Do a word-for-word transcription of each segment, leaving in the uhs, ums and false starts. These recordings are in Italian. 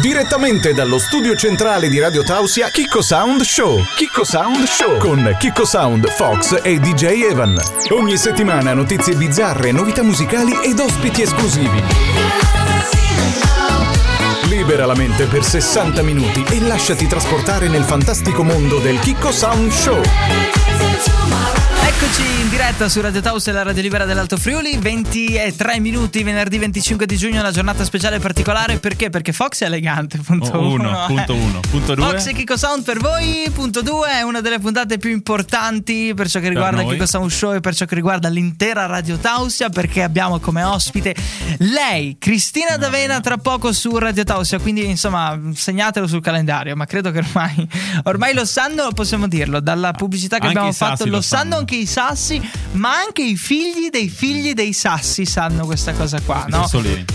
Direttamente dallo studio centrale di Radio Tausia, Chicco Sound Show. Chicco Sound Show con Chicco Sound, Fox e D J Evan. Ogni settimana notizie bizzarre, novità musicali ed ospiti esclusivi. Libera la mente per sessanta minuti e lasciati trasportare nel fantastico mondo del Chicco Sound Show. Eccoci in diretta su Radio Tausia, la radio libera dell'Alto Friuli, ventitré minuti, venerdì venticinque di giugno, una giornata speciale particolare, perché? Perché Fox è elegante, punto oh, uno, uno, punto eh. uno, punto due. Fox e Chicco Sound per voi, punto due, è una delle puntate più importanti per ciò che riguarda Chicco Sound Show e per ciò che riguarda l'intera Radio Tausia, perché abbiamo come ospite lei, Cristina D'Avena, tra poco su Radio Tausia, quindi insomma segnatelo sul calendario, ma credo che ormai, ormai lo sanno, possiamo dirlo, dalla pubblicità che anche abbiamo fatto, lo sanno, sanno anche i sassi, ma anche i figli dei figli dei sassi sanno questa cosa qua, no?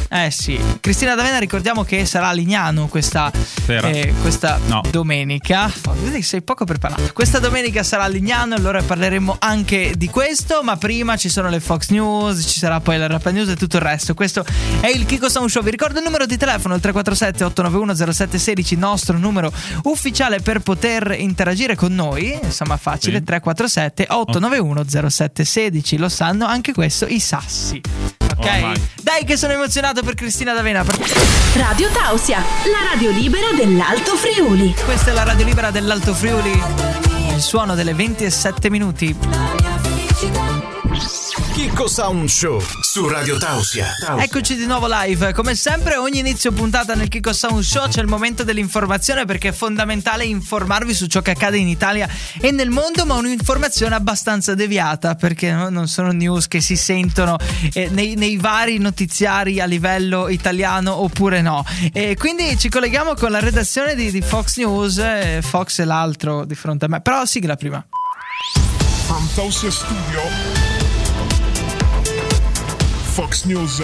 Eh sì. Cristina D'Avena, ricordiamo che sarà a Lignano questa, eh, questa no. domenica. Oh, vedi che sei poco preparato. Questa domenica sarà a Lignano, allora parleremo anche di questo, ma prima ci sono le Fox News, ci sarà poi la Rapa News e tutto il resto. Questo è il Chicco Sound Show. Vi ricordo il numero di telefono, il tre quattro sette otto nove uno zero sette uno sei, nostro numero ufficiale per poter interagire con noi, insomma facile, sì. tre quattro sette otto nove uno zero sette uno sei, lo sanno anche questo i sassi. Ok? Oh, dai che sono emozionato per Cristina D'Avena. Radio Tausia, la radio libera dell'Alto Friuli. Questa è la radio libera dell'Alto Friuli. Il suono delle ventisette minuti. Chicco Sound Show su Radio Tausia. Tausia. Eccoci di nuovo live. Come sempre ogni inizio puntata nel Chicco Sound Show c'è il momento dell'informazione, perché è fondamentale informarvi su ciò che accade in Italia e nel mondo, ma un'informazione abbastanza deviata, perché non sono news che si sentono eh, nei, nei vari notiziari a livello italiano oppure no. E quindi ci colleghiamo con la redazione di, di Fox News, eh, Fox è l'altro di fronte a me, però sigla prima. From Tausia Studio, Fox News.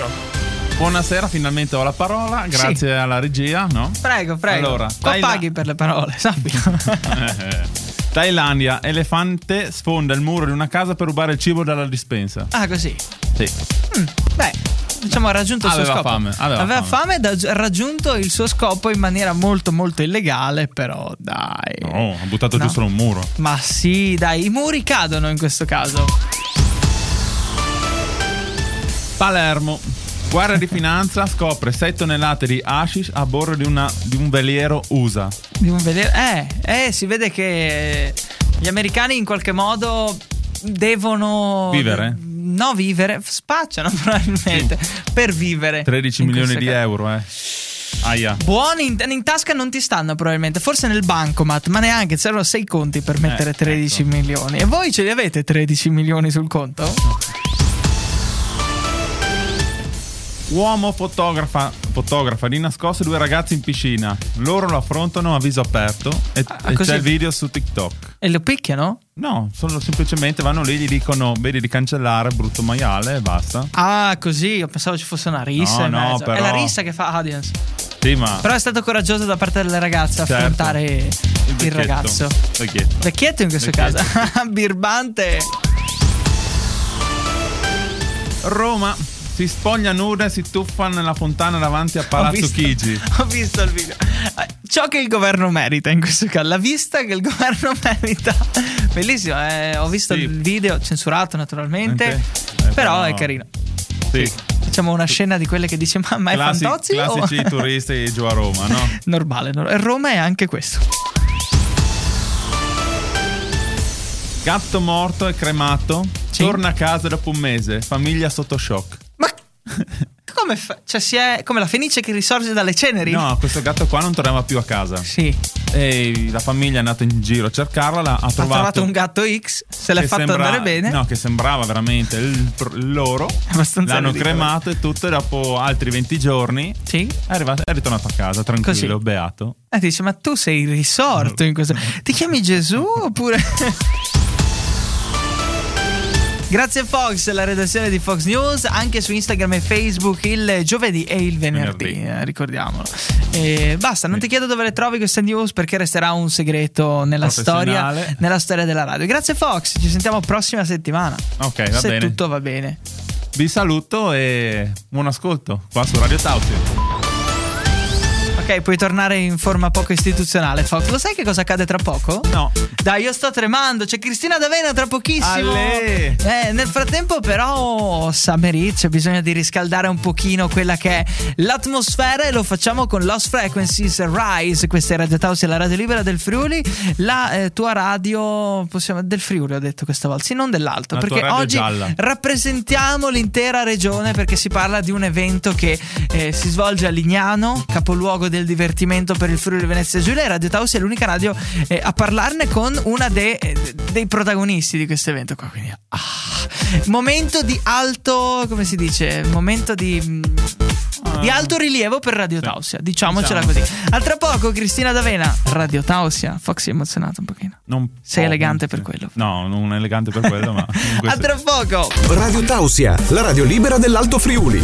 Buonasera, finalmente ho la parola, grazie sì. alla regia, no? Prego, prego. Allora, Thail- paghi per le parole, sappi. Thailandia, elefante sfonda il muro di una casa per rubare il cibo dalla dispensa. Ah, così? Sì. Mm, beh, diciamo ha raggiunto il aveva suo scopo. Fame, aveva, aveva fame. Aveva fame, ha raggiunto il suo scopo in maniera molto molto illegale, però dai. No, ha buttato no. giù solo un muro. Ma sì, dai, i muri cadono in questo caso. Palermo, guardia di finanza scopre sei tonnellate di hashish a bordo di, una, di un veliero U S A. Di un veliero? Eh, eh, si vede che gli americani in qualche modo devono vivere. No, vivere, spacciano probabilmente sì. per vivere. tredici milioni di euro, eh. Aia. Buoni, in, in tasca non ti stanno probabilmente, forse nel bancomat, ma neanche, c'erano sei conti per mettere eh, tredici certo. milioni. E voi ce li avete tredici milioni sul conto? Uomo fotografa, fotografa di nascosto due ragazzi in piscina. Loro lo affrontano a viso aperto e, ah, e c'è il video su TikTok. E lo picchiano? No, solo semplicemente vanno lì, gli dicono vedi di cancellare brutto maiale e basta. Ah, così, io pensavo ci fosse una rissa. No, no, però... È la rissa che fa audience. Sì, ma... Però è stato coraggioso da parte delle ragazze affrontare il, il ragazzo. Vecchietto. Vecchietto in questo vecchietto. caso. Birbante. Roma. Si spoglia nuda e si tuffa nella fontana davanti a Palazzo ho visto, Chigi. Ho visto il video. Ciò che il governo merita in questo caso. La vista che il governo merita. Bellissimo, eh? Ho visto sì. il video censurato naturalmente. Okay. Eh, però no. è carino. Sì. sì. Diciamo una scena di quelle che dice mamma è Classi- Fantozzi. Classici o... turisti giù a Roma, no? Normale. No? Roma è anche questo. Gatto morto e cremato. Sì. Torna a casa dopo un mese. Famiglia sotto shock. Come, fa- cioè si è come la fenice che risorge dalle ceneri. No, questo gatto qua non tornava più a casa. Sì. E la famiglia è andata in giro a cercarla. Ha trovato, ha trovato un gatto X. Se l'è fatto sembra- andare bene. No, che sembrava veramente il pro- loro. Abbastanza l'hanno ridicolo. Cremato e tutto. E dopo altri venti giorni sì. è, arrivato, è ritornato a casa tranquillo, così. Beato. E ti dice ma tu sei risorto in questo. Ti chiami Gesù oppure... Grazie Fox, la redazione di Fox News, anche su Instagram e Facebook il giovedì e il venerdì, venerdì. ricordiamolo. E basta, non ti chiedo dove le trovi queste news perché resterà un segreto nella storia, nella storia della radio. Grazie Fox, ci sentiamo prossima settimana. Ok, va Se bene. Se tutto va bene. Vi saluto e buon ascolto qua su Radio Tausia. Ok, puoi tornare in forma poco istituzionale, Fox. Lo sai che cosa accade tra poco? No. Dai, io sto tremando. C'è Cristina D'Avena tra pochissimo. Allè. Eh, nel frattempo però Summer Heat, c'è bisogno di riscaldare un pochino quella che è l'atmosfera, e lo facciamo con Lost Frequencies, Rise. Questa è Radio Tausia, la radio libera del Friuli. La eh, tua radio, possiamo, del Friuli ho detto questa volta, sì, non dell'Alto, la perché oggi gialla. Rappresentiamo l'intera regione, perché si parla di un evento che eh, si svolge a Lignano, capoluogo del divertimento per il Friuli Venezia Giulia, e Radio Tausia è l'unica radio eh, a parlarne con una de, de, dei protagonisti di questo evento qua, quindi ah, momento di alto, come si dice, momento di di alto rilievo per Radio sì. Tausia, diciamocela diciamo. Così. A tra poco Cristina D'Avena, Radio Tausia. Fox è emozionato un pochino. Non sei elegante per quello. No, non è elegante per quello, ma a tra poco. Radio Tausia, la radio libera dell'Alto Friuli.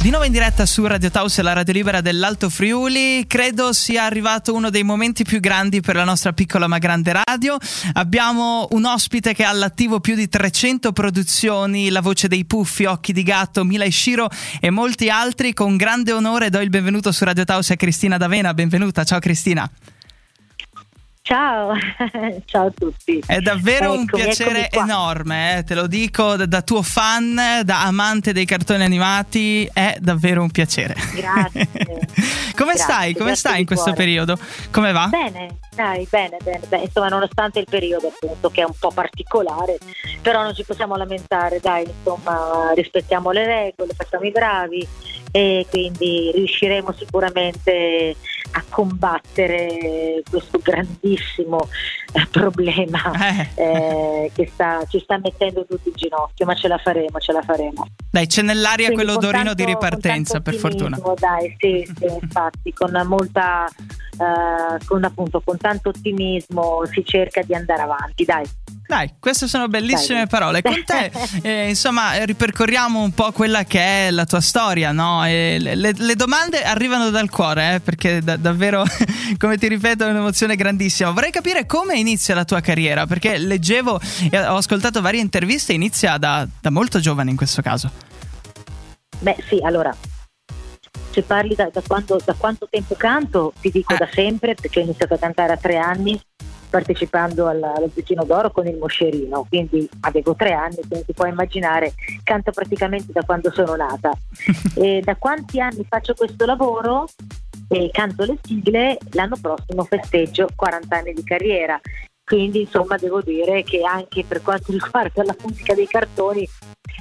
Di nuovo in diretta su Radio Tausia, la radio libera dell'Alto Friuli. Credo sia arrivato uno dei momenti più grandi per la nostra piccola ma grande radio. Abbiamo un ospite che ha all'attivo più di trecento produzioni, la voce dei Puffi, Occhi di Gatto, Mila e Shiro e molti altri. Con grande onore do il benvenuto su Radio Tausia a Cristina D'Avena. Benvenuta, ciao Cristina. Ciao, ciao a tutti. È davvero eccomi, un piacere enorme, eh? Te lo dico da, da tuo fan, da amante dei cartoni animati, è davvero un piacere. Grazie. Come grazie, stai? Come stai in questo cuore. Periodo? Come va? Bene, dai, bene, bene. Beh, insomma, nonostante il periodo appunto che è un po' particolare, però non ci possiamo lamentare, dai, insomma, rispettiamo le regole, facciamo i bravi e quindi riusciremo sicuramente a combattere questo grandissimo problema eh. Eh, che sta, ci sta mettendo tutti in ginocchio, ma ce la faremo, ce la faremo. Dai, c'è nell'aria quindi quell'odorino tanto, di ripartenza, per fortuna. Dai, sì, sì, infatti, con molta, eh, con appunto, con tanto ottimismo si cerca di andare avanti, dai. Dai, queste sono bellissime dai. Parole. Con te, eh, insomma, ripercorriamo un po' quella che è la tua storia, no? E le, le domande arrivano dal cuore, eh, perché da, davvero, come ti ripeto, è un'emozione grandissima. Vorrei capire come inizia la tua carriera, perché leggevo e ho ascoltato varie interviste, inizia da, da molto giovane in questo caso. Beh, sì, allora, se parli da, da, quanto, da quanto tempo canto, ti dico eh. da sempre, perché ho iniziato a cantare a tre anni, partecipando alla, allo Zecchino d'Oro con il Moscerino, quindi avevo tre anni, quindi ti puoi immaginare, canto praticamente da quando sono nata. E da quanti anni faccio questo lavoro? E canto le sigle, l'anno prossimo festeggio quaranta anni di carriera, quindi insomma devo dire che anche per quanto riguarda la musica dei cartoni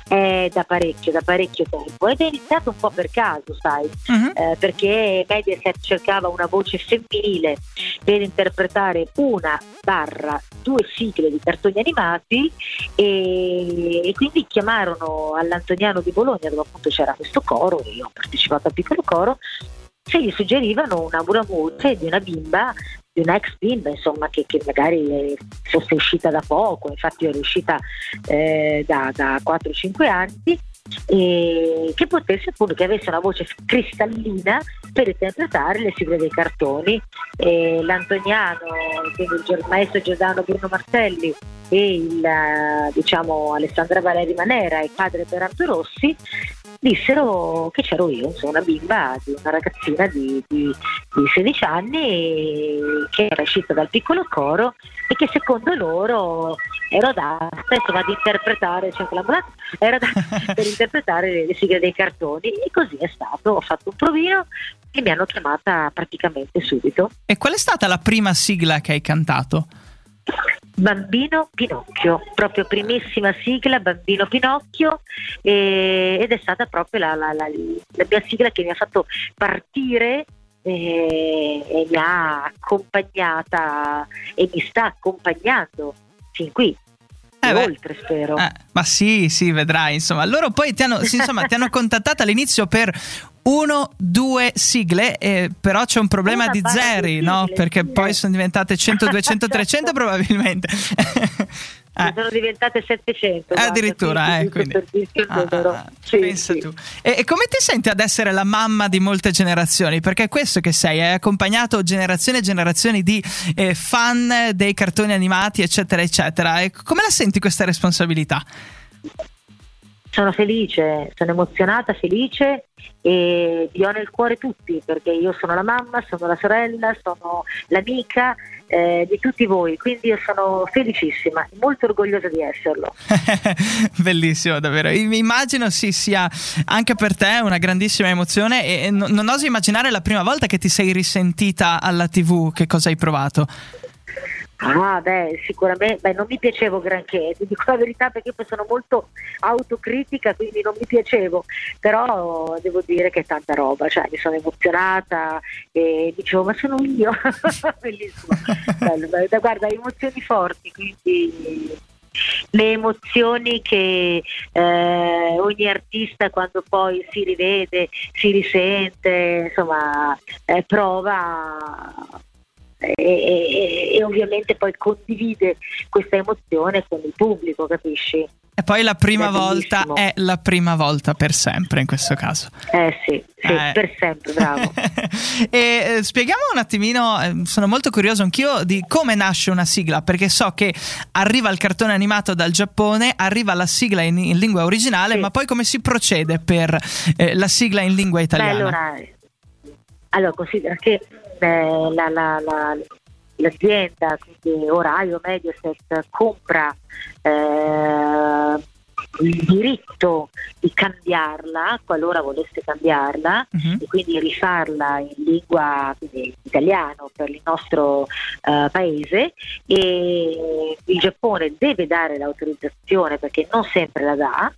è da parecchio, da parecchio tempo, ed è iniziato un po' per caso, sai, uh-huh. eh, perché Mediaset cercava una voce femminile per interpretare una barra due sigle di cartoni animati e, e quindi chiamarono all'Antoniano di Bologna, dove appunto c'era questo coro e io ho partecipato al piccolo coro, se gli suggerivano una voce di una bimba, di una ex bimba insomma che, che magari fosse uscita da poco, infatti ero uscita eh, da, da quattro cinque anni, e che potesse appunto, che avesse una voce cristallina per interpretare le sigle dei cartoni, e l'Antoniano, quindi il maestro Giordano Bruno Martelli e il, diciamo, Alessandra Valeri Manera e padre Bernardo Rossi dissero che c'ero io, insomma, una bimba, una ragazzina di, di, di sedici anni che era uscita dal piccolo coro e che secondo loro ero adatta ad interpretare, cioè, era adatta per interpretare le, le sigle dei cartoni, e così è stato. Ho fatto un provino e mi hanno chiamata praticamente subito. E qual è stata la prima sigla che hai cantato? Bambino Pinocchio, proprio primissima sigla, Bambino Pinocchio, eh, ed è stata proprio la, la, la, la mia sigla che mi ha fatto partire eh, e mi ha accompagnata e mi sta accompagnando fin qui. Eh oltre spero eh, ma sì sì vedrai insomma loro poi ti hanno, sì, insomma, ti hanno contattata all'inizio per uno due sigle eh, però c'è un problema una di zeri di no sigle, perché sigle. Poi sono diventate cento duecento trecento probabilmente eh. sono diventate settecento eh, addirittura eh, quindi. Ah, sì, pensa sì. Tu e, e come ti senti ad essere la mamma di molte generazioni, perché è questo che sei, hai accompagnato generazioni e generazioni di eh, fan dei cartoni animati eccetera eccetera, e come la senti questa responsabilità? Sono felice, sono emozionata, felice, e vi ho nel cuore tutti, perché io sono la mamma, sono la sorella, sono l'amica eh, di tutti voi, quindi io sono felicissima, molto orgogliosa di esserlo. Bellissimo, davvero. Immagino sì, sia anche per te una grandissima emozione, e non, non oso immaginare la prima volta che ti sei risentita alla tivù, che cosa hai provato? Ah beh, sicuramente beh, non mi piacevo granché, ti dico la verità, perché io sono molto autocritica, quindi non mi piacevo, però devo dire che è tanta roba, cioè mi sono emozionata e dicevo ma sono io. Bellissimo. Bello, bello. Guarda, emozioni forti, quindi le emozioni che eh, ogni artista quando poi si rivede, si risente, insomma eh, prova. E, e, e ovviamente poi condivide questa emozione con il pubblico, capisci? E poi la prima è volta bellissimo. È la prima volta per sempre in questo caso. Eh sì, sì eh. Per sempre, bravo. E eh, spieghiamo un attimino, eh, sono molto curioso anch'io di come nasce una sigla, perché so che arriva il cartone animato dal Giappone, arriva la sigla in, in lingua originale, sì. Ma poi come si procede per eh, la sigla in lingua italiana? Beh, allora, allora considera che Beh, la, la, la, l'azienda, quindi Oraio Mediaset, compra eh, il diritto di cambiarla qualora volesse cambiarla, uh-huh. E quindi rifarla in lingua, quindi, italiano per il nostro eh, paese, e il Giappone deve dare l'autorizzazione, perché non sempre la dà,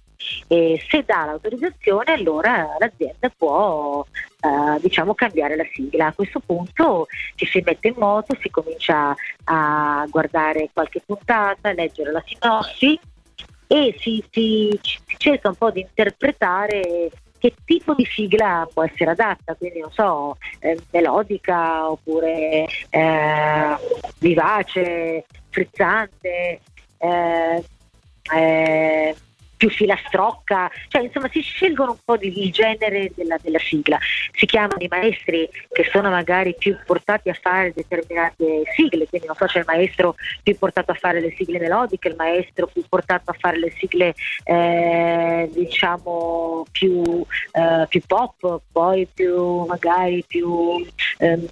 e se dà l'autorizzazione allora l'azienda può eh, diciamo cambiare la sigla. A questo punto ci si mette in moto, si comincia a guardare qualche puntata, a leggere la sinossi e si, si, si cerca un po' di interpretare che tipo di sigla può essere adatta, quindi non so, eh, melodica oppure eh, vivace, frizzante, eh, eh, più filastrocca, cioè insomma si scelgono un po' di, il genere della, della sigla, si chiamano i maestri che sono magari più portati a fare determinate sigle, quindi non so, c'è il maestro più portato a fare le sigle melodiche, il maestro più portato a fare le sigle eh, diciamo più, eh, più pop, poi più magari più ehm,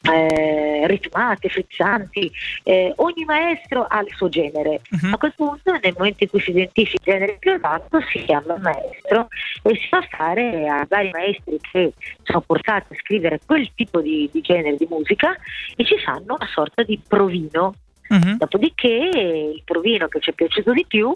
Eh, ritmate, frizzanti, eh, ogni maestro ha il suo genere. Uh-huh. A quel punto, nel momento in cui si identifica il genere più adatto, si chiama maestro e si fa fare a vari maestri che sono portati a scrivere quel tipo di, di genere di musica, e ci fanno una sorta di provino. Uh-huh. Dopodiché il provino che ci è piaciuto di più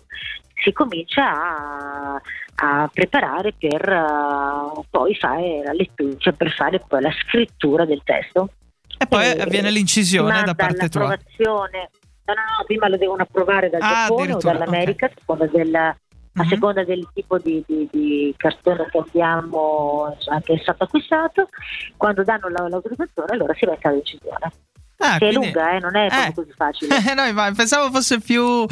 si comincia a, a preparare per uh, poi fare la lettura, cioè per fare poi la scrittura del testo. E poi e avviene l'incisione da parte tua. No, no, no, prima lo devono approvare dal ah, Giappone o dall'America, okay. a, seconda della, mm-hmm. a seconda del tipo di, di, di cartone che abbiamo, che è stato acquistato. Quando danno l'autorizzazione, allora si mette all'incisione. Ah, che quindi è lunga, eh? Non è proprio eh, così facile. Eh, no, ma pensavo fosse più,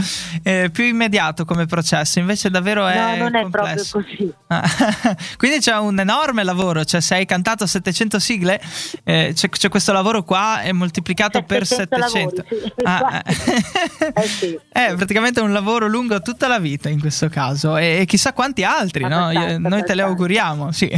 eh, più immediato come processo, invece davvero è no, non complesso. È proprio così. Ah, quindi c'è un enorme lavoro, cioè se hai cantato settecento sigle, eh, c'è, c'è questo lavoro qua è moltiplicato per settecento. Lavori, sì. Ah, eh, sì. È praticamente un lavoro lungo tutta la vita in questo caso, e, e chissà quanti altri, no? Noi tante. Te li auguriamo, sì.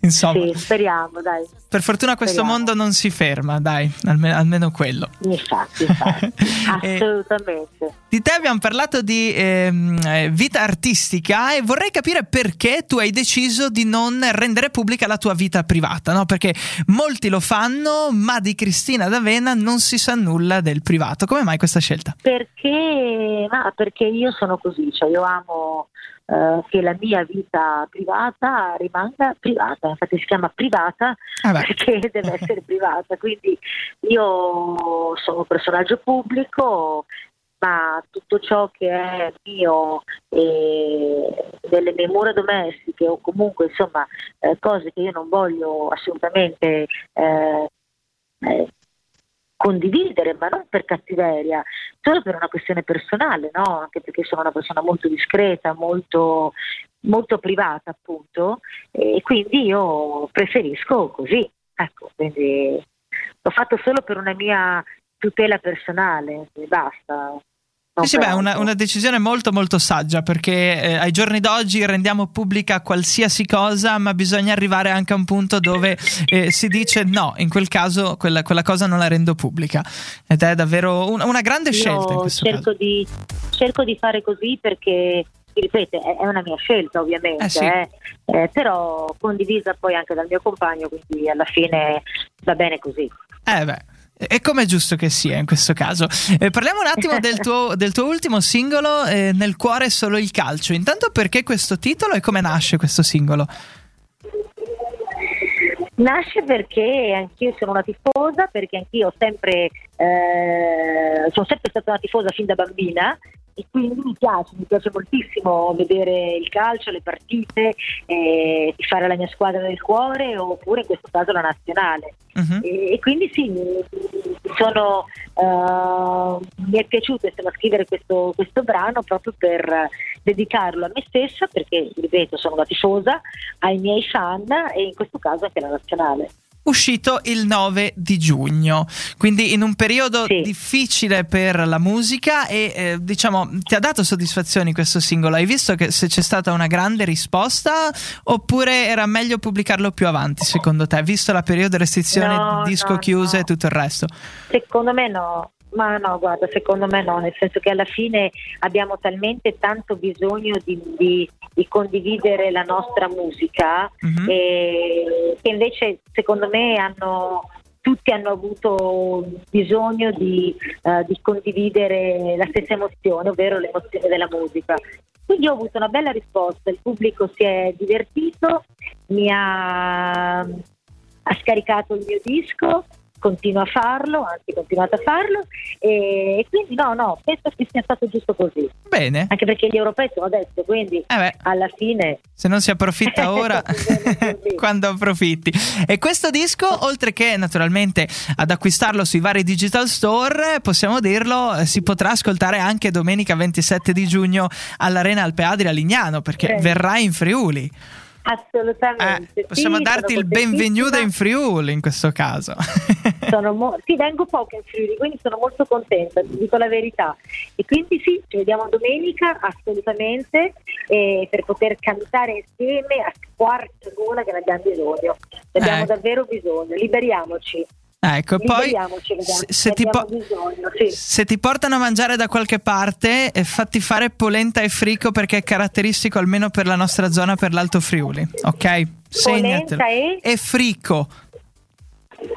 Insomma. Sì, speriamo, dai. Per fortuna questo speriamo. Mondo non si ferma, dai, almeno, almeno quello. Infatti, infatti. Assolutamente. Di te abbiamo parlato di eh, vita artistica, e vorrei capire perché tu hai deciso di non rendere pubblica la tua vita privata, no? Perché molti lo fanno, ma di Cristina D'Avena non si sa nulla del privato. Come mai questa scelta? Perché, ma perché io sono così, cioè io amo Uh, che la mia vita privata rimanga privata, infatti si chiama privata ah perché deve essere privata, quindi io sono un personaggio pubblico, ma tutto ciò che è mio e delle mie mura domestiche o comunque insomma eh, cose che io non voglio assolutamente eh, eh, condividere, ma non per cattiveria, solo per una questione personale, no? Anche perché sono una persona molto discreta, molto, molto privata, appunto, e quindi io preferisco così, ecco, quindi l'ho fatto solo per una mia tutela personale e basta. Sì, sì, beh, una, una decisione molto molto saggia, perché eh, ai giorni d'oggi rendiamo pubblica qualsiasi cosa, ma bisogna arrivare anche a un punto dove eh, si dice no, in quel caso quella, quella cosa non la rendo pubblica, ed è davvero un, una grande Io scelta in questo cerco caso. Di, cerco di fare così perché, ripeto, è, è una mia scelta ovviamente, eh sì. eh, eh, però condivisa poi anche dal mio compagno, quindi alla fine va bene così. Eh beh. E come è giusto che sia in questo caso. Eh, parliamo un attimo del tuo, del tuo ultimo singolo, eh, Nel cuore solo il calcio. Intanto, perché questo titolo e come nasce questo singolo? Nasce perché anch'io sono una tifosa, perché anch'io ho sempre eh, sono sempre stata una tifosa fin da bambina, e quindi mi piace, mi piace moltissimo vedere il calcio, le partite, eh, di fare la mia squadra del cuore, oppure in questo caso la nazionale. Uh-huh. E, e quindi sì, sono, uh, mi è piaciuto scrivere questo, questo brano proprio per dedicarlo a me stessa, perché ripeto, sono una tifosa, ai miei fan e in questo caso anche alla nazionale. Uscito il nove di giugno, quindi in un periodo sì. difficile per la musica, e eh, diciamo, ti ha dato soddisfazioni questo singolo? Hai visto che se c'è stata una grande risposta, oppure era meglio pubblicarlo più avanti secondo te, visto la periodo restrizione, no, disco no, chiuse no. e tutto il resto? Secondo me no, ma no guarda, secondo me no, nel senso che alla fine abbiamo talmente tanto bisogno di, di, di condividere la nostra musica, mm-hmm. e, che invece secondo me hanno, tutti hanno avuto bisogno di, uh, di condividere la stessa emozione, ovvero l'emozione della musica. Quindi ho avuto una bella risposta, il pubblico si è divertito, mi ha, ha scaricato il mio disco, continua a farlo, anzi continuate a farlo, e quindi no, no, penso che sia stato giusto così. Bene. Anche perché gli europei sono adesso, quindi eh alla fine... Se non si approfitta ora, quando approfitti. E questo disco, oltre che naturalmente ad acquistarlo sui vari digital store, possiamo dirlo, si potrà ascoltare anche domenica ventisette di giugno all'Arena Alpe Adria Lignano, perché Bene. verrà in Friuli. Assolutamente. Eh, possiamo sì, darti il benvenuto in Friuli in questo caso. Sono mo- sì, vengo poco in Friuli, quindi sono molto contenta, ti dico la verità. E quindi sì, ci vediamo domenica assolutamente, eh, per poter cantare insieme a quarta gola, che ne abbiamo bisogno. Ne abbiamo eh. davvero bisogno, liberiamoci. Ecco, poi se, se, ti po- bisogno, sì. se ti portano a mangiare da qualche parte, eh, fatti fare polenta e frico, perché è caratteristico almeno per la nostra zona, per l'Alto Friuli, ok? Segnatelo. E? e frico.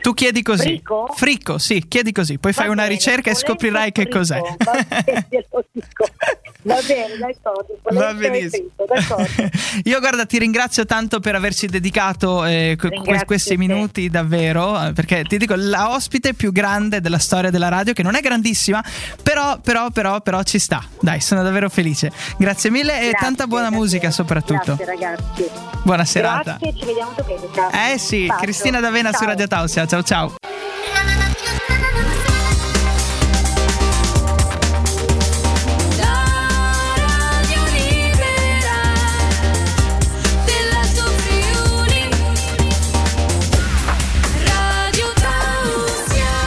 Tu chiedi così. Frico? Frico, sì, chiedi così. Poi Va fai bene, una ricerca e scoprirai frico. che cos'è. Va bene, Va bene, d'accordo. Va benissimo. Frico, d'accordo. Io guarda, ti ringrazio tanto per averci dedicato eh, que- questi minuti davvero, perché ti dico, la ospite più grande della storia della radio, che non è grandissima, però però però però ci sta. Dai, sono davvero felice. Grazie mille grazie, e tanta buona grazie. musica soprattutto. Grazie ragazzi. Buona serata. Grazie, ci vediamo domenica. Eh sì, Passo. Cristina D'Avena Ciao. su Radio Tausia. Ciao, ciao, ciao.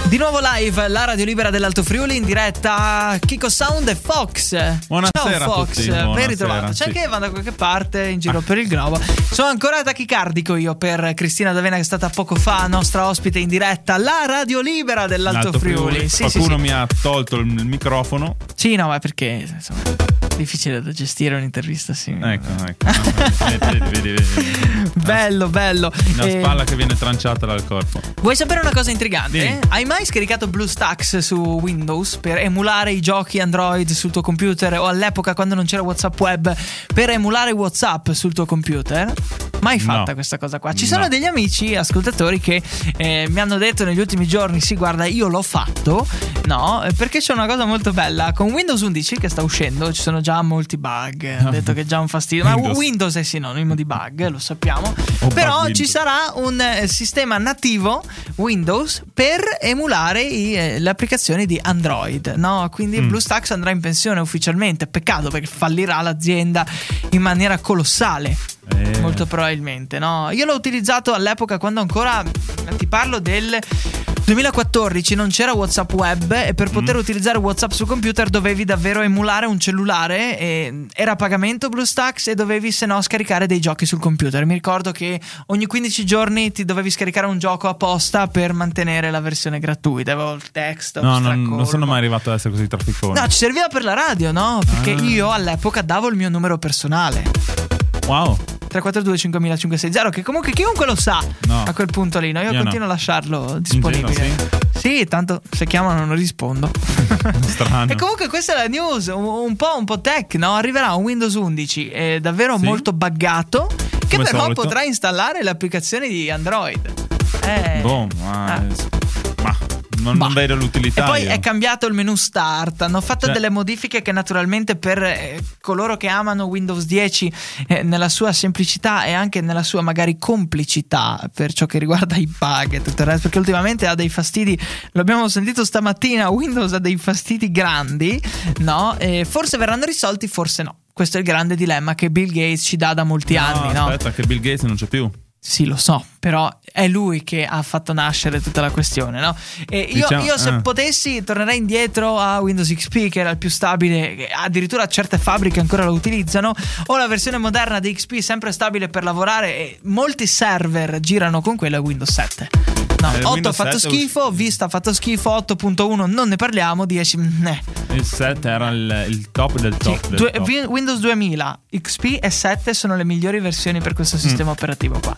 Di nuovo live, la radio libera dell'Alto Friuli, in diretta Chicco Sound e Fox. Buonasera Ciao Fox, a tutti. Buonasera, ben ritrovato. C'è sì. anche Evan da qualche parte in giro ah. per il globo. Sono ancora tachicardico io per Cristina D'Avena, che è stata poco fa nostra ospite in diretta, la radio libera dell'Alto L'Alto Friuli. Friuli. Sì, Qualcuno sì, sì. mi ha tolto il microfono. Sì, no, ma perché insomma, è difficile da gestire un'intervista simile. Ecco, ecco. vedi, vedi, vedi, vedi. Bello, bello. Una eh... spalla che viene tranciata dal corpo. Vuoi sapere una cosa intrigante? Sì. Hai mai scaricato BlueStacks su Windows per emulare i giochi Android sul tuo computer, o all'epoca quando non c'era WhatsApp web, per emulare WhatsApp sul tuo computer? Mai fatta no. questa cosa qua. Ci no. sono degli amici ascoltatori che eh, mi hanno detto negli ultimi giorni: sì, guarda, io l'ho fatto. No, perché c'è una cosa molto bella con Windows undici che sta uscendo. Ci sono già molti bug. Ho detto che è già un fastidio, ma Windows, Windows è sinonimo di bug, lo sappiamo. Oh, Però ci sarà un eh, sistema nativo Windows per emulare i, eh, le applicazioni di Android, no? Quindi mm. BlueStacks andrà in pensione ufficialmente. Peccato, perché fallirà l'azienda in maniera colossale. Eh. Molto probabilmente, no? Io l'ho utilizzato all'epoca, quando ancora, ti parlo del duemilaquattordici non c'era WhatsApp web e per poter mm. utilizzare WhatsApp su computer dovevi davvero emulare un cellulare e era a pagamento BlueStacks e dovevi se no scaricare dei giochi sul computer. Mi ricordo che ogni quindici giorni ti dovevi scaricare un gioco apposta per mantenere la versione gratuita. Avevo il testo. No, non, non sono mai arrivato ad essere così trafficone. No, ci serviva per la radio, no? Perché ah. io all'epoca davo il mio numero personale. Wow. Tre quattro due cinque cinque sei zero, che comunque chiunque lo sa, no. A quel punto lì, no? Io, io continuo no. a lasciarlo disponibile. Giro, sì. sì, tanto se chiamano non rispondo. Strano. E comunque questa è la news, un po', un po' tech, no? Arriverà un Windows undici è davvero sì. molto buggato, che come però solito. Potrà installare le applicazioni di Android. Eh, boh, ma... Ah. ma. Non, non vedo l'utilità. E poi io. È cambiato il menu start. Hanno fatto cioè. delle modifiche che naturalmente per eh, coloro che amano Windows dieci eh, nella sua semplicità e anche nella sua magari complicità per ciò che riguarda i bug e tutto il resto, perché ultimamente ha dei fastidi. L'abbiamo sentito stamattina, Windows ha dei fastidi grandi, no? E forse verranno risolti, forse no. Questo è il grande dilemma che Bill Gates ci dà da molti no, anni, no? Aspetta, che Bill Gates non c'è più. Sì, lo so, però è lui che ha fatto nascere tutta la questione, no? E io, diciamo, io se eh. potessi tornerei indietro a Windows X P, che era il più stabile, addirittura certe fabbriche ancora lo utilizzano, o la versione moderna di X P, sempre stabile per lavorare, e molti server girano con quella Windows sette. No, eh, otto ha fatto schifo, us- Vista ha fatto schifo, otto punto uno non ne parliamo, dieci ne. Il sette era il, il top del top, sì, del due, top. Windows duemila, X P e sette sono le migliori versioni per questo sistema mm. operativo qua.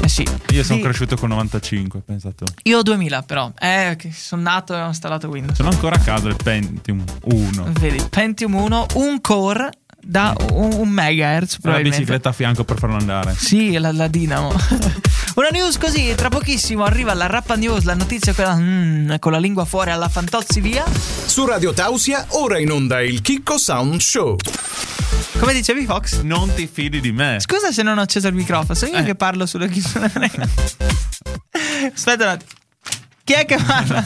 Eh sì. Io sono sì. cresciuto con novantacinque, pensato. Io duemila però, eh, sono nato e ho installato Windows. Sono ancora a casa del Pentium uno. Vedi, Pentium uno, un core da un, un megahertz probabilmente. La bicicletta a fianco per farlo andare. Sì, la, la Dinamo. Una news così, tra pochissimo arriva la Rapa News, la notizia quella mm, con la lingua fuori alla Fantozzi via. Su Radio Tausia, ora in onda il Chicco Sound Show. Come dicevi Fox? Non ti fidi di me. Scusa se non ho acceso il microfono, sono io eh. che parlo sulla chiusura. Aspetta un attimo. Chi è che parla?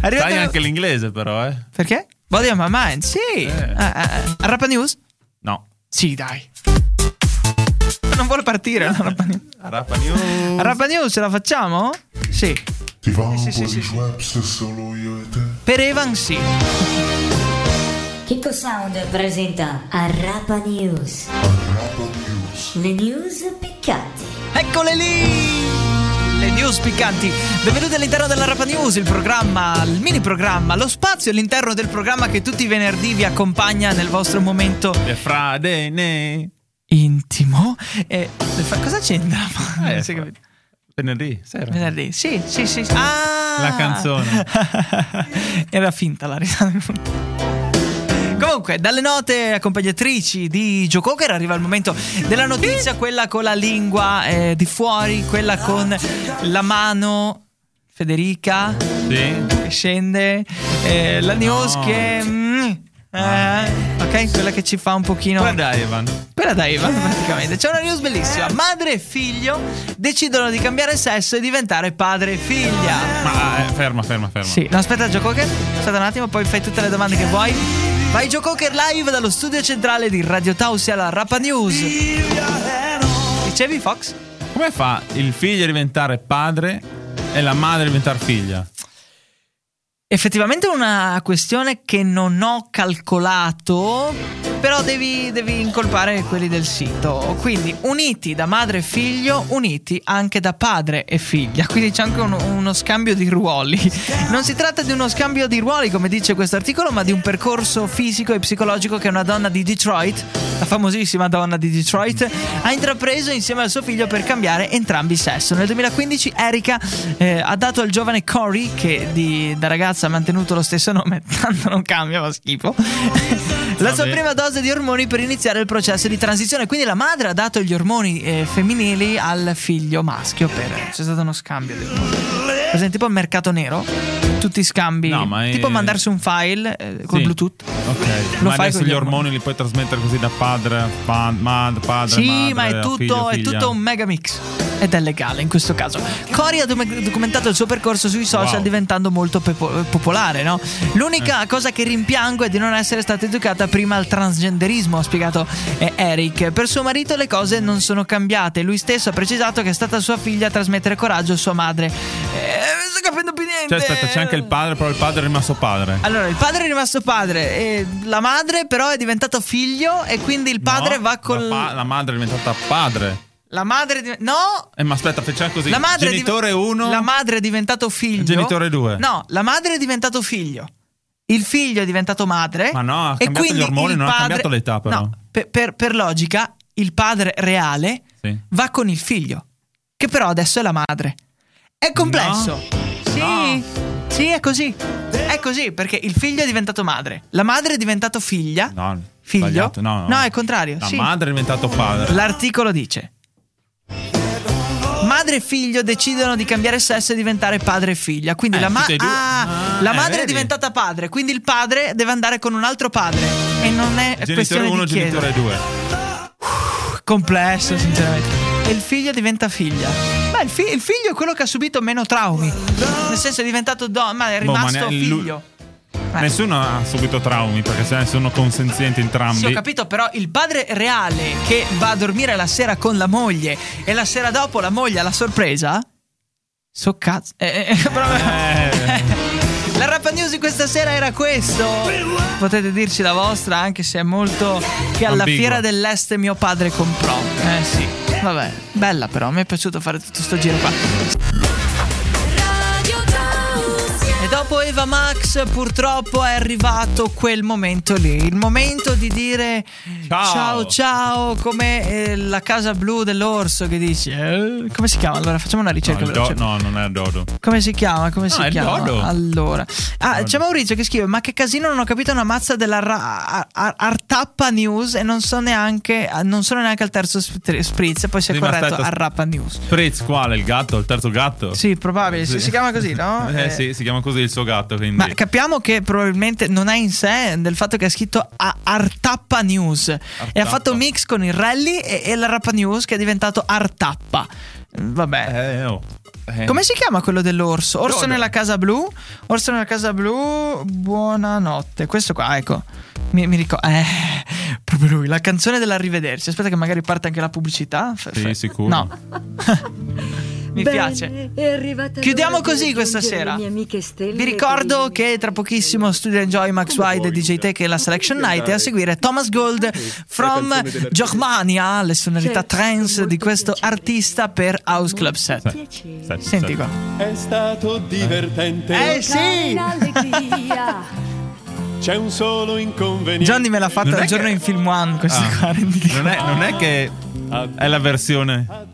Sai anche lo... l'inglese però eh. Perché? Body on my mind, sì eh. ah, ah, ah. Rapa News? No. Sì dai. Non vuole partire la Rapa News. Rapa News Rapa News ce la facciamo? Sì. Ti va eh, sì, sì, sì, sì. Web, se solo io e te. Per Evan sì. Chicco Sound presenta Rapa News. Rapa News. Le news piccanti. Eccole lì! Le news piccanti. Benvenuti all'interno della Rapa News, il programma, il mini programma, lo spazio all'interno del programma che tutti i venerdì vi accompagna nel vostro momento. Le fradene. Intimo. E cosa c'entra? Eh, si capito. Venerdì sera. Venerdì, sì, sì, sì. sì. Ah! La canzone. Era finta la risata. Comunque, dalle note accompagnatrici di Joe Cocker arriva il momento della notizia, quella con la lingua eh, di fuori, quella con la mano, Federica sì. che scende, eh, la news no. che... Mm, eh, ok, quella che ci fa un pochino... Quella da Evan. Quella da Evan, praticamente. C'è una news bellissima. Madre e figlio decidono di cambiare sesso e diventare padre e figlia. Ma eh, ferma, ferma, ferma. Sì, no, aspetta Joe Cocker, aspetta un attimo, poi fai tutte le domande che vuoi. Vai Joe Cocker live dallo studio centrale di Radio Tausia alla Rapa News. Dicevi Fox? Come fa il figlio a diventare padre e la madre a diventare figlia? Effettivamente è una questione che non ho calcolato, però devi, devi incolpare quelli del sito. Quindi uniti da madre e figlio, uniti anche da padre e figlia. Quindi c'è anche un, uno scambio di ruoli. Non si tratta di uno scambio di ruoli, come dice questo articolo, ma di un percorso fisico e psicologico che una donna di Detroit, la famosissima donna di Detroit, ha intrapreso insieme al suo figlio per cambiare entrambi sesso. Nel duemilaquindici Erika eh, ha dato al giovane Cory, che di, da ragazzo ha mantenuto lo stesso nome, tanto non cambia, fa schifo, la sua prima dose di ormoni per iniziare il processo di transizione. Quindi la madre ha dato gli ormoni eh, femminili al figlio maschio per... C'è stato uno scambio di ormoni, per esempio, tipo al mercato nero, tutti scambi, no, ma è... tipo mandarsi un file eh, con sì. Bluetooth. Ok, lo ma fai adesso gli ormoni, ormoni li puoi trasmettere così da padre, pa- mad, padre sì, madre, ma è tutto, figlio, è tutto un mega mix. Ed è legale in questo caso. Cory ha documentato il suo percorso sui social, wow. diventando molto pepo- popolare, no? L'unica eh. cosa che rimpiango è di non essere stata educata prima al transgenderismo, ha spiegato eh, Eric. Per suo marito le cose non sono cambiate. Lui stesso ha precisato che è stata sua figlia a trasmettere coraggio a sua madre. Eh, sto capendo più niente. Cioè, aspetta, c'è anche il padre, però il padre è rimasto padre. Allora, il padre è rimasto padre e la madre però è diventata figlio e quindi il padre no, va col... La, pa- la madre è diventata padre. La madre di... No eh, ma aspetta, facciamo così. La madre genitore uno div... La madre è diventato figlio. Genitore due. No, la madre è diventato figlio. Il figlio è diventato madre. Ma no, ha cambiato gli ormoni, non padre... ha cambiato l'età però no, per, per, per logica il padre reale sì. va con il figlio, che però adesso è la madre. È complesso no. Sì no. Sì, è così. È così, perché il figlio è diventato madre. La madre è diventato figlia. No, figlio. No, no. no, è il contrario. La sì. madre è diventato padre. L'articolo dice: madre e figlio decidono di cambiare sesso e diventare padre e figlia. Quindi eh, la, ma- ah, ah, la madre vedi? è diventata padre. Quindi il padre deve andare con un altro padre. E non è genitore questione uno, di genitore due. Uff, complesso sinceramente. E il figlio diventa figlia. Beh, il, fi- il figlio è quello che ha subito meno traumi. Nel senso è diventato donna, ma è rimasto boh, ma figlio lui... Eh. Nessuno ha subito traumi, perché se sono consenzienti entrambi. Sì, ho capito, però il padre reale che va a dormire la sera con la moglie e la sera dopo la moglie ha la sorpresa. So cazzo eh, eh, eh. La Rapa News di questa sera era questo. Potete dirci la vostra, anche se è molto che alla ambigua. Fiera dell'Est mio padre comprò. Eh sì, vabbè, bella però, mi è piaciuto fare tutto sto giro qua. Dopo Eva Max purtroppo è arrivato quel momento lì, il momento di dire ciao ciao, ciao come eh, la casa blu dell'orso che dice eh, come si chiama? Allora facciamo una ricerca no, do- no non è il dodo. Come si chiama? Come no, si chiama? Dodo. Allora ah, dodo. C'è Maurizio che scrive: ma che casino, non ho capito una mazza della ra- ar- ar- Artappa News e non so neanche non sono neanche al terzo sp- spritz. E poi si è sì, corretto a Rapa News. Spritz quale? Il gatto? Il terzo gatto? Sì, probabile sì. Si chiama così, no? eh, eh sì, si chiama così il suo gatto, quindi. Ma capiamo che probabilmente non è in sé del fatto che ha scritto a Artappa News Artappa. E ha fatto mix con il rally e, e la Rapa News che è diventato Artappa. Vabbè eh, oh. eh. Come si chiama quello dell'orso? Orso Dodo. Nella casa blu. Orso nella casa blu. Buonanotte. Questo qua, ecco. Mi, mi ricordo eh, proprio lui. La canzone dell'arrivederci. Aspetta che magari parte anche la pubblicità. Sì, sicuro. No. Mi bene, piace. Chiudiamo così questa sera. Vi ricordo che tra pochissimo Studio Enjoy, Max Wide e D J Tech e la Selection Night. E a seguire Thomas Gold from Germania, le sonorità trance di questo artista per House Club Set. Senti qua. È stato divertente. Eh sì. C'è un solo inconveniente. Johnny me l'ha fatta il giorno in Film One questa qua. Non è che è la versione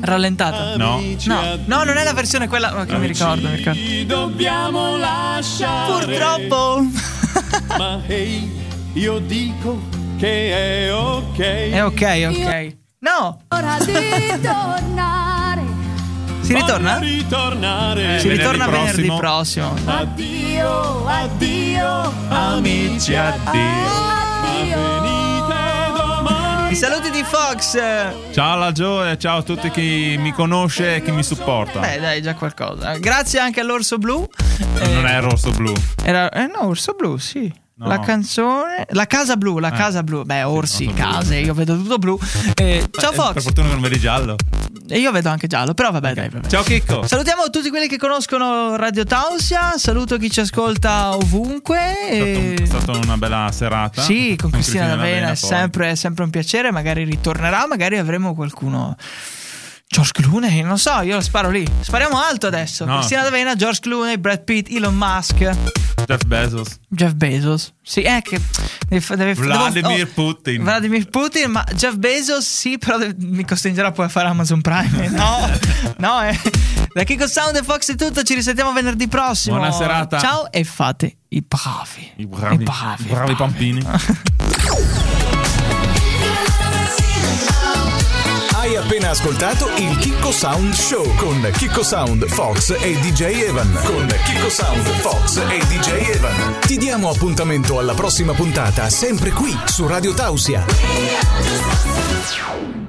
rallentata? No. No, no, non è la versione quella che okay, mi ricordo, mi ricordo. Dobbiamo lasciare. Purtroppo. Ma hey, io dico che è ok. È ok, ok. No. Ora di tornare. Si ritorna? Ritornare. Eh, si venerdì ritorna prossimo. venerdì prossimo. Addio, addio, amici, addio. Addio. I saluti di Fox. Ciao alla Gioia, ciao a tutti chi mi conosce e chi mi supporta. Beh dai, già qualcosa. Grazie anche all'Orso Blu. Non eh, era Orso Blu. Era eh, no, Orso Blu, sì. No. La canzone La casa blu, la eh. casa blu. Beh, orsi, sì, case, blu. Io vedo tutto blu. Eh, ciao Fox. Per fortuna che non vedi giallo. E io vedo anche giallo, però vabbè, okay. dai, vabbè. Ciao Chicco. Salutiamo tutti quelli che conoscono Radio Tausia, saluto chi ci ascolta ovunque. E... È stata un, una bella serata. Sì, con, con Cristina, Cristina D'Avena, è sempre, sempre un piacere, magari ritornerà, magari avremo qualcuno. George Clooney, non so, io lo sparo lì. Spariamo alto adesso. No. Cristina D'Avena, George Clooney, Brad Pitt, Elon Musk, Jeff Bezos. Jeff Bezos. Sì, è che deve, deve, Vladimir devo, oh, Putin. Vladimir Putin, ma Jeff Bezos sì, però deve, mi costringerà poi a fare Amazon Prime. No. no, eh. Da Chicco Sound e Fox è tutto, ci risentiamo venerdì prossimo. Buona serata. Ciao e fate i bravi. I bravi. I bravi, I bravi pampini. Hai appena ascoltato il Chicco Sound Show con Chicco Sound, Fox e D J Evan. Con Chicco Sound, Fox e D J Evan. Ti diamo appuntamento alla prossima puntata, sempre qui su Radio Tausia.